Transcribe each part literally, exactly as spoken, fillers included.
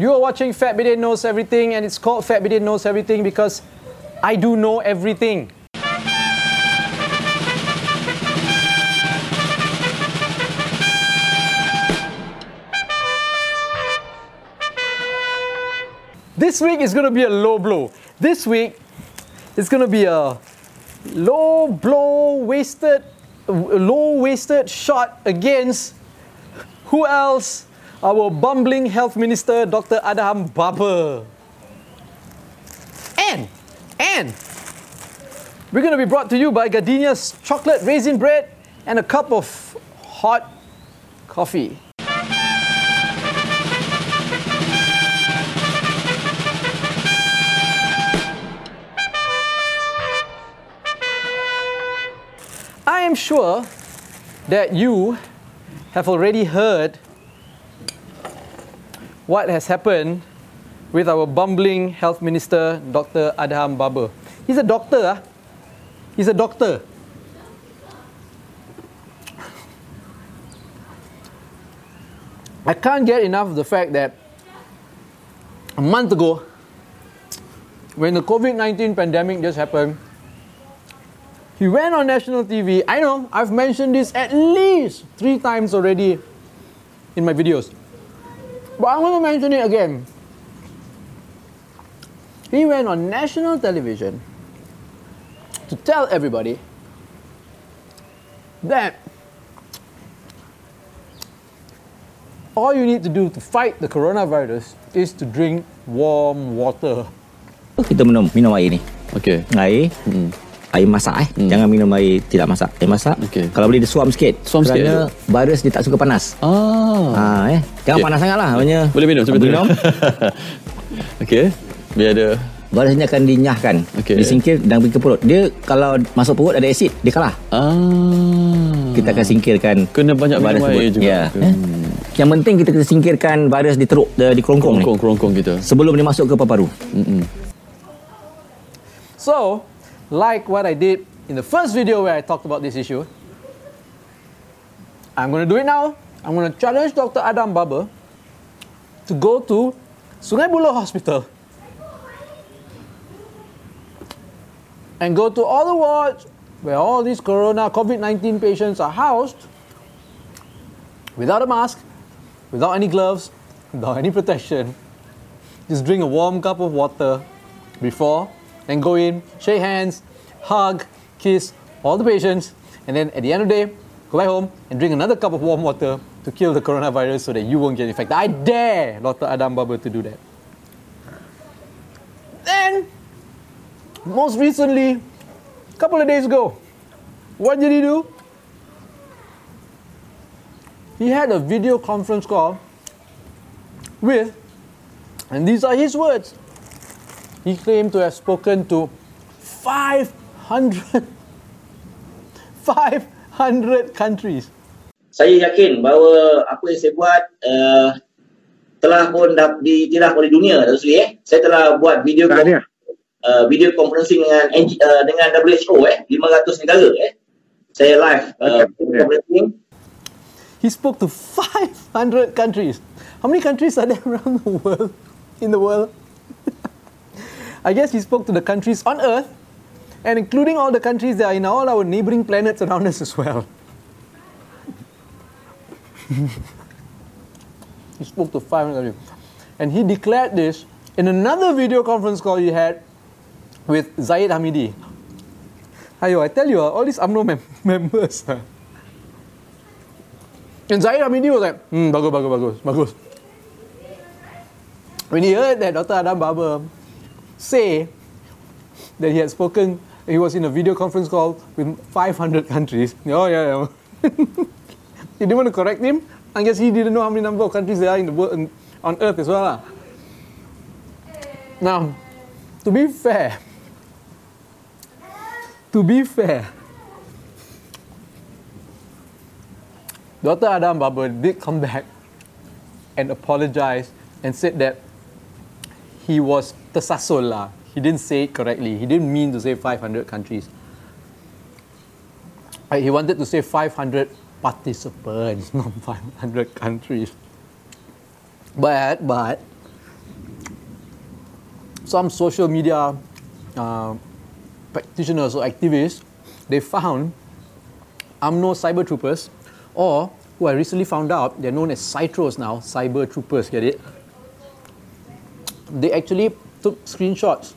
You are watching Fat Bidet Knows Everything, and it's called Fat Bidet Knows Everything because I do know everything. This week is going to be a low blow. This week is going to be a low blow, wasted, low wasted shot against who else? Our bumbling health minister, Doctor Adham Baba. And, and, we're going to be brought to you by Gardenia's chocolate raisin bread and a cup of hot coffee. I am sure that you have already heard what has happened with our bumbling health minister, Doctor Adham Baba. He's a doctor. Huh? He's a doctor. I can't get enough of the fact that a month ago, when the COVID nineteen pandemic just happened, he went on national T V. I know, I've mentioned this at least three times already in my videos. But I'm going to mention it again. He went on national television to tell everybody that all you need to do to fight the coronavirus is to drink warm water. Kita minum minum air ni. Okey. Air. Hmm. Air masak eh. Hmm. Jangan minum air tidak masak. Air masak. Okay. Kalau boleh dia suam sikit. Suam sikit. Kerana virus dia tak suka panas. Ah. Ha eh. Jangan okay. panas sangatlah maknanya. Boleh minum sebetulnya. Minum. Okey. Biar dia virusnya akan dinyahkan. Okay. Disingkir dan pergi ke perut. Dia kalau masuk perut ada asid, dia kalah. Ah. Kita akan singkirkan. Kena banyak virus air juga. Ya. Okay. Eh? Yang penting kita kena singkirkan virus di teruk di kerongkong. Kerongkong kita. Sebelum dia masuk ke paru-paru. Hmm. So, like what I did in the first video where I talked about this issue, I'm going to do it now. I'm going to challenge Doctor Adham Baba to go to Sungai Buloh Hospital and go to all the wards where all these corona COVID nineteen patients are housed without a mask, without any gloves, without any protection. Just drink a warm cup of water before, then go in, shake hands, hug, kiss all the patients, and then at the end of the day, go back home and drink another cup of warm water to kill the coronavirus so that you won't get infected. I dare Doctor Adham Baba to do that. Then, most recently, a couple of days ago, what did he do? He had a video conference call with, and these are his words, he claimed to have spoken to five hundred countries. Saya yakin bahawa apa yang saya buat uh, telah pun dah ditiraf oleh dunia Dato' Sri eh. Saya telah buat video conference, uh, video conferencing dengan uh, dengan W H O eh, lima ratus negara eh. Saya live uh, okay. conferencing. He spoke to five hundred countries. How many countries are there around the world? In the world? I guess he spoke to the countries on Earth, and including all the countries that are in all our neighbouring planets around us as well. He spoke to five hundred people. And he declared this in another video conference call he had with Zahid Hamidi. Ayo, I tell you, all these U M N O mem- members. Huh? And Zahid Hamidi was like, hmm, bagus, bagus, bagus, bagus. When he heard that Doctor Adham Baba say that he had spoken, he was in a video conference call with five hundred countries. Oh, yeah, yeah. You didn't want to correct him? I guess he didn't know how many number of countries there are in the world, in, on Earth as well. Lah. Now, to be fair, to be fair, Doctor Adham Baba did come back and apologize and said that he was tersasol lah. He didn't say it correctly. He didn't mean to say five hundred countries. He wanted to say five hundred participants, not five hundred countries. But, but, some social media uh, practitioners or activists, they found U M N O cyber troopers, or who I recently found out, they're known as CYTROs now, cyber troopers, get it? They actually took screenshots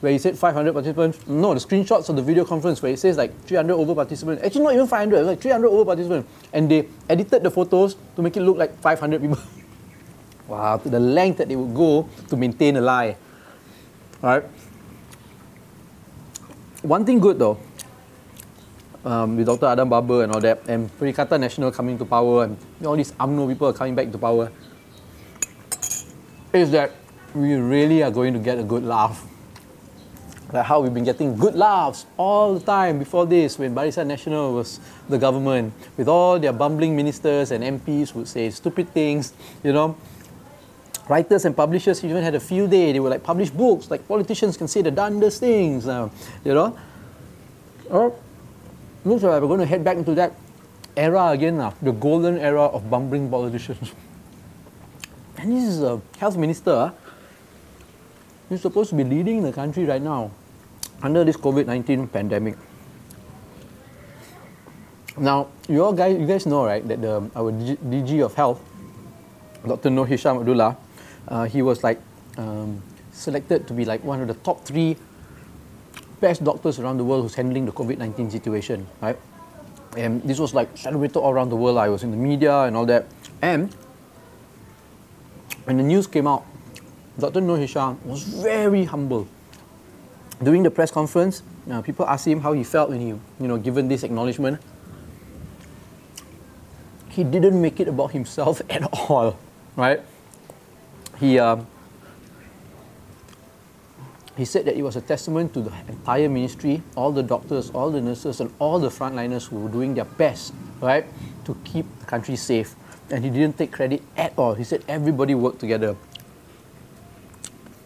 where he said five hundred participants. No, the screenshots of the video conference where it says like three hundred over participants. Actually, not even five hundred, it was like three hundred over participants. And they edited the photos to make it look like five hundred people. Wow, to the length that they would go to maintain a lie. All right. One thing good though, um, with Doctor Adham Baba and all that, and Perikatan National coming to power, and all these U M N O people are coming back to power, is that we really are going to get a good laugh. Like how we've been getting good laughs all the time before this, when Barisan National was the government, with all their bumbling ministers and M Ps would say stupid things, you know. Writers and publishers even had a field day. They would like publish books, like politicians can say the darndest things, uh, you know. Or, looks like we're going to head back into that era again now, the golden era of bumbling politicians. And this is a health minister who's supposed to be leading the country right now under this COVID nineteen pandemic. Now, you all guys, you guys know, right, that the, our D G of Health, Doctor Noor Hisham Abdullah, uh, he was like um, selected to be like one of the top three best doctors around the world who's handling the COVID nineteen situation, right? And this was like celebrated all around the world. I was in the media and all that. And when the news came out, Doctor Noor Hisham was very humble. During the press conference, uh, people asked him how he felt when he, you know, given this acknowledgement. He didn't make it about himself at all, right? He uh, he said that it was a testament to the entire ministry, all the doctors, all the nurses, and all the frontliners who were doing their best, right, to keep the country safe. And he didn't take credit at all. He said everybody worked together.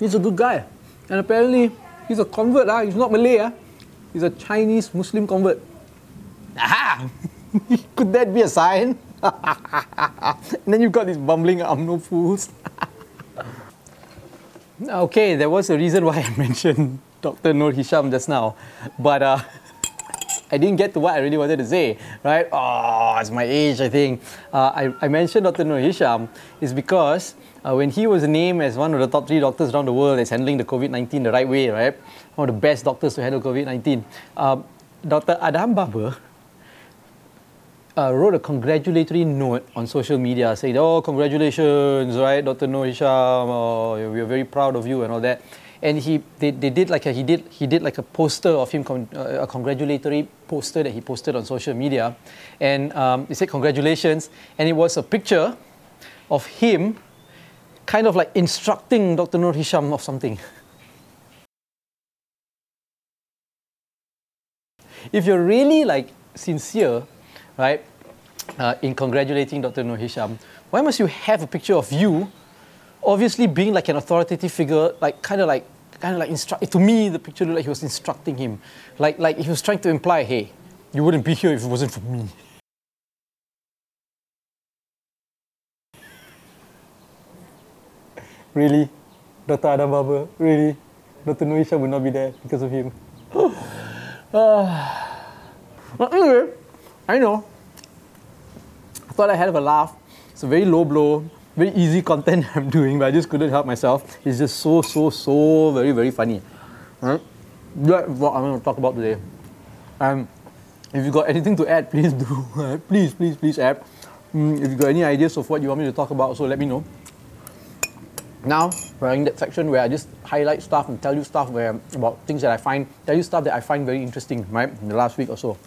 He's a good guy. And apparently, he's a convert. Huh? He's not Malay. Huh? He's a Chinese Muslim convert. Aha! Could that be a sign? And then you've got these bumbling U M N O fools. Okay, there was a reason why I mentioned Doctor Noor Hisham just now. But uh, I didn't get to what I really wanted to say, right? Oh, it's my age, I think. Uh, I, I mentioned Doctor Noor Hisham is because Uh, when he was named as one of the top three doctors around the world that's handling the COVID nineteen the right way, right? One of the best doctors to handle COVID nineteen. Um, Doctor Adham Baba uh, wrote a congratulatory note on social media saying, oh, congratulations, right, Doctor Noor Hisham, oh, we are very proud of you and all that. And he, they, they did like a, he did, he did like a poster of him, con, uh, a congratulatory poster that he posted on social media. And um, he said, congratulations. And it was a picture of him kind of like instructing Doctor Noor Hisham of something. If you're really like sincere, right, uh, in congratulating Doctor Noor Hisham, why must you have a picture of you, obviously being like an authoritative figure, like kind of like, kind of like instruct. To me, the picture looked like he was instructing him, like like he was trying to imply, hey, you wouldn't be here if it wasn't for me. Really? Doctor Adham Baba? Really? Doctor Noor Hisham would not be there because of him. uh, but anyway, I know. I thought I had a laugh. It's a very low blow, very easy content I'm doing, but I just couldn't help myself. It's just so, so, so very, very funny. Right? That's what I'm going to talk about today. Um, if you've got anything to add, please do. Right? Please, please, please add. Mm, if you've got any ideas of what you want me to talk about, so let me know. Now, we're in that section where I just highlight stuff and tell you stuff where, about things that I find, tell you stuff that I find very interesting, right, in the last week or so.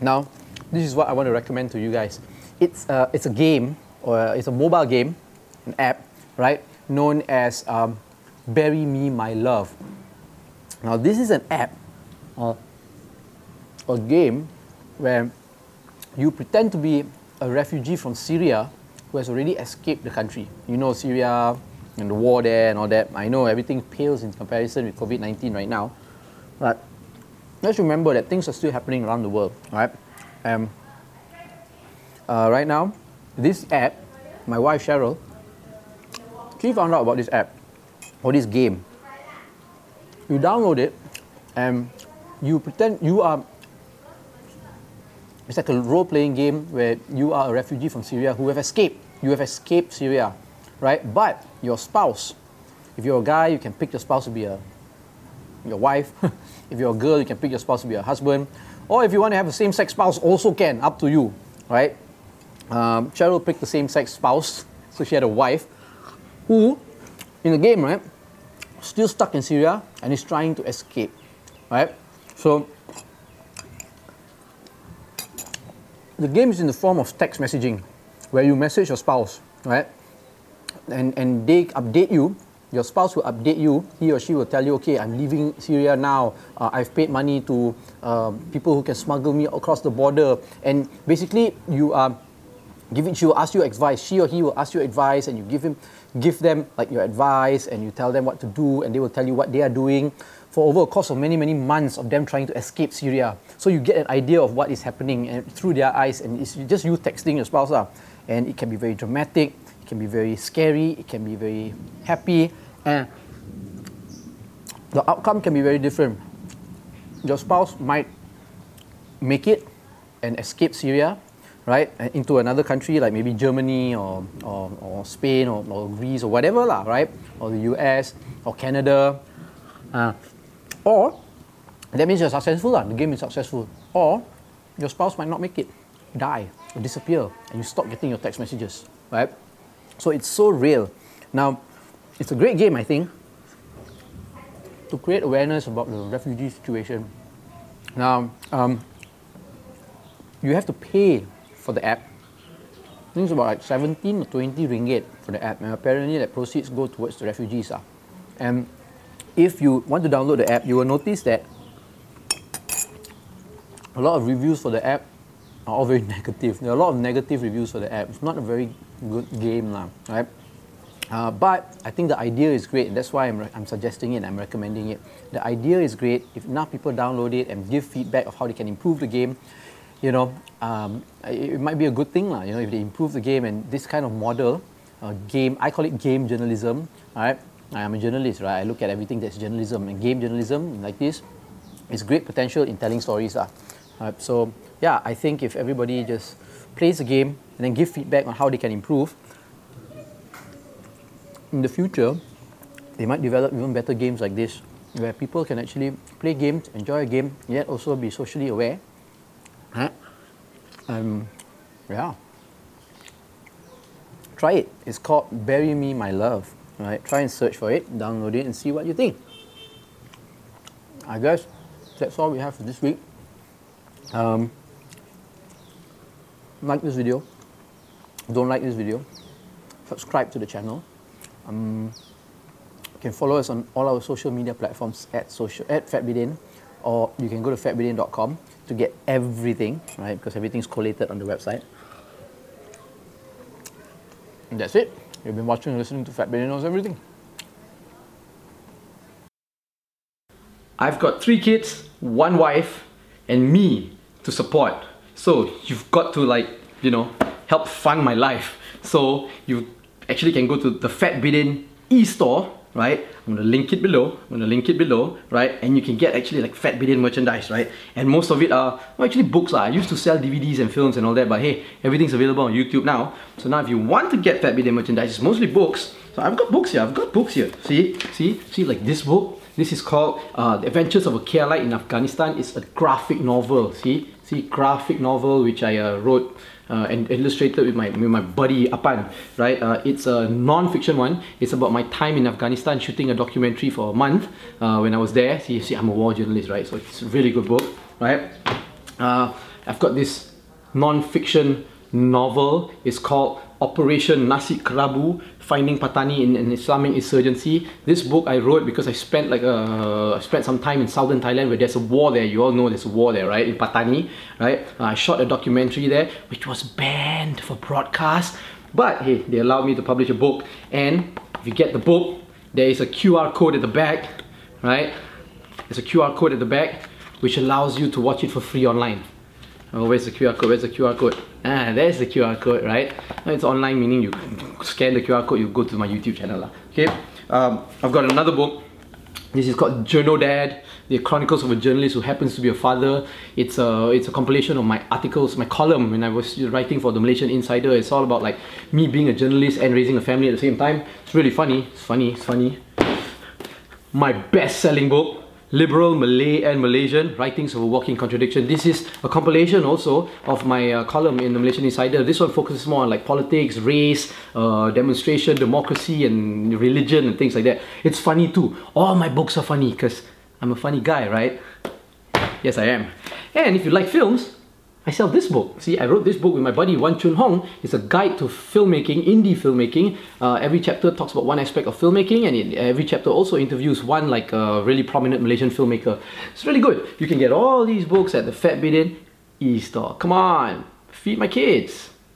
Now, this is what I want to recommend to you guys. It's, uh, it's a game, or it's a mobile game, an app, right, known as um, Bury Me My Love. Now, this is an app, or a game, where you pretend to be a refugee from Syria who has already escaped the country. You know, Syria and the war there and all that. I know everything pales in comparison with COVID nineteen right now. But let's remember that things are still happening around the world, right? Um, uh, right now, this app, my wife Cheryl, she found out about this app, or this game. You download it, and you pretend you are... It's like a role-playing game where you are a refugee from Syria who have escaped. You have escaped Syria, right? But your spouse, if you're a guy, you can pick your spouse to be a, your wife. If you're a girl, you can pick your spouse to be a husband. Or if you want to have a same-sex spouse, also can, up to you, right? Um, Cheryl picked the same-sex spouse, so she had a wife who, in the game, right, still stuck in Syria and is trying to escape, right? So the game is in the form of text messaging, where you message your spouse, right? And and they update you. Your spouse will update you. He or she will tell you, okay, I'm leaving Syria now. Uh, I've paid money to uh, people who can smuggle me across the border. And basically, you are giving. She will ask you advice. She or he will ask you advice, and you give him, give them like your advice, and you tell them what to do, and they will tell you what they are doing. For over a course of many, many months of them trying to escape Syria. So you get an idea of what is happening and through their eyes, and it's just you texting your spouse. Uh, and it can be very dramatic, it can be very scary, it can be very happy, and the outcome can be very different. Your spouse might make it and escape Syria, right, into another country like maybe Germany or, or, or Spain or, or Greece or whatever, lah, right, or the U S or Canada. Uh, Or, that means you're successful, the game is successful. Or, your spouse might not make it, die, or disappear, and you stop getting your text messages, right? So it's so real. Now, it's a great game, I think, to create awareness about the refugee situation. Now, um, you have to pay for the app. I think it's about like seventeen or twenty ringgit for the app, and apparently the proceeds go towards the refugees. Uh. And if you want to download the app, you will notice that a lot of reviews for the app are all very negative. There are a lot of negative reviews for the app. It's not a very good game, lah, right? Uh, but I think the idea is great, and that's why I'm, re- I'm suggesting it, I'm recommending it. The idea is great. If enough people download it and give feedback of how they can improve the game, you know, um, it, it might be a good thing, lah, you know, if they improve the game. And this kind of model, uh, game, I call it game journalism, all right? I am a journalist, right? I look at everything that's journalism, and game journalism like this is great potential in telling stories. Uh. Uh, so, yeah, I think if everybody just plays a game and then give feedback on how they can improve, in the future, they might develop even better games like this, where people can actually play games, enjoy a game, yet also be socially aware. Huh? Um, yeah. Try it. It's called Bury Me My Love. Right, try and search for it, download it, and see what you think. I guess that's all we have for this week. Um, like this video. Don't like this video. Subscribe to the channel. Um, you can follow us on all our social media platforms at social at FatBidin, or you can go to fatbidin dot com to get everything. Right, because everything's collated on the website. And that's it. You've been watching and listening to Fat Bidet Knows Everything. I've got three kids, one wife, and me to support. So you've got to, like, you know, help fund my life. So you actually can go to the Fat Bidet e-store, right? I'm gonna link it below. I'm gonna link it below, right? And you can get actually like Fat Bidet merchandise, right? And most of it are, well, actually books. Lah. I used to sell D V Ds and films and all that, but hey, everything's available on YouTube now. So now if you want to get Fat Bidet merchandise, it's mostly books. So I've got books here. I've got books here. See, see, see, like this book. This is called uh, The Adventures of a Kiasu in Afghanistan. It's a graphic novel. See, see, graphic novel which I uh, wrote. Uh, and illustrated with my with my buddy Appan, right? Uh, it's a non-fiction one. It's about my time in Afghanistan shooting a documentary for a month uh, when I was there. See, see, I'm a war journalist, right? So it's a really good book, right? Uh, I've got this non-fiction novel. It's called Operation Nasi Kerabu, Finding Patani in an Islamic Insurgency. This book I wrote because I spent like uh, I spent some time in southern Thailand where there's a war there. You all know there's a war there, right? In Patani, right? Uh, I shot a documentary there, which was banned for broadcast. But hey, they allowed me to publish a book. And if you get the book, there is a Q R code at the back, right? There's a Q R code at the back, which allows you to watch it for free online. Oh, where's the Q R code? Where's the Q R code? Ah, there's the Q R code, right? And it's online, meaning you scan the Q R code, you go to my YouTube channel lah. Okay, um, I've got another book. This is called Journal Dad, The Chronicles of a Journalist Who Happens to Be a Father. It's a, it's a compilation of my articles, my column when I was writing for the Malaysian Insider. It's all about like me being a journalist and raising a family at the same time. It's really funny, it's funny, it's funny. My best-selling book, Liberal, Malay, and Malaysian, Writings of a Walking Contradiction. This is a compilation also of my uh, column in the Malaysian Insider. This one focuses more on like politics, race, uh, demonstration, democracy, and religion and things like that. It's funny too. All my books are funny because I'm a funny guy, right? Yes, I am. And if you like films, I sell this book. See, I wrote this book with my buddy Wan Chun Hong. It's a guide to filmmaking, indie filmmaking. Uh, every chapter talks about one aspect of filmmaking, and it, every chapter also interviews one like a uh, really prominent Malaysian filmmaker. It's really good. You can get all these books at the Fat Bidet e-store. Come on, feed my kids.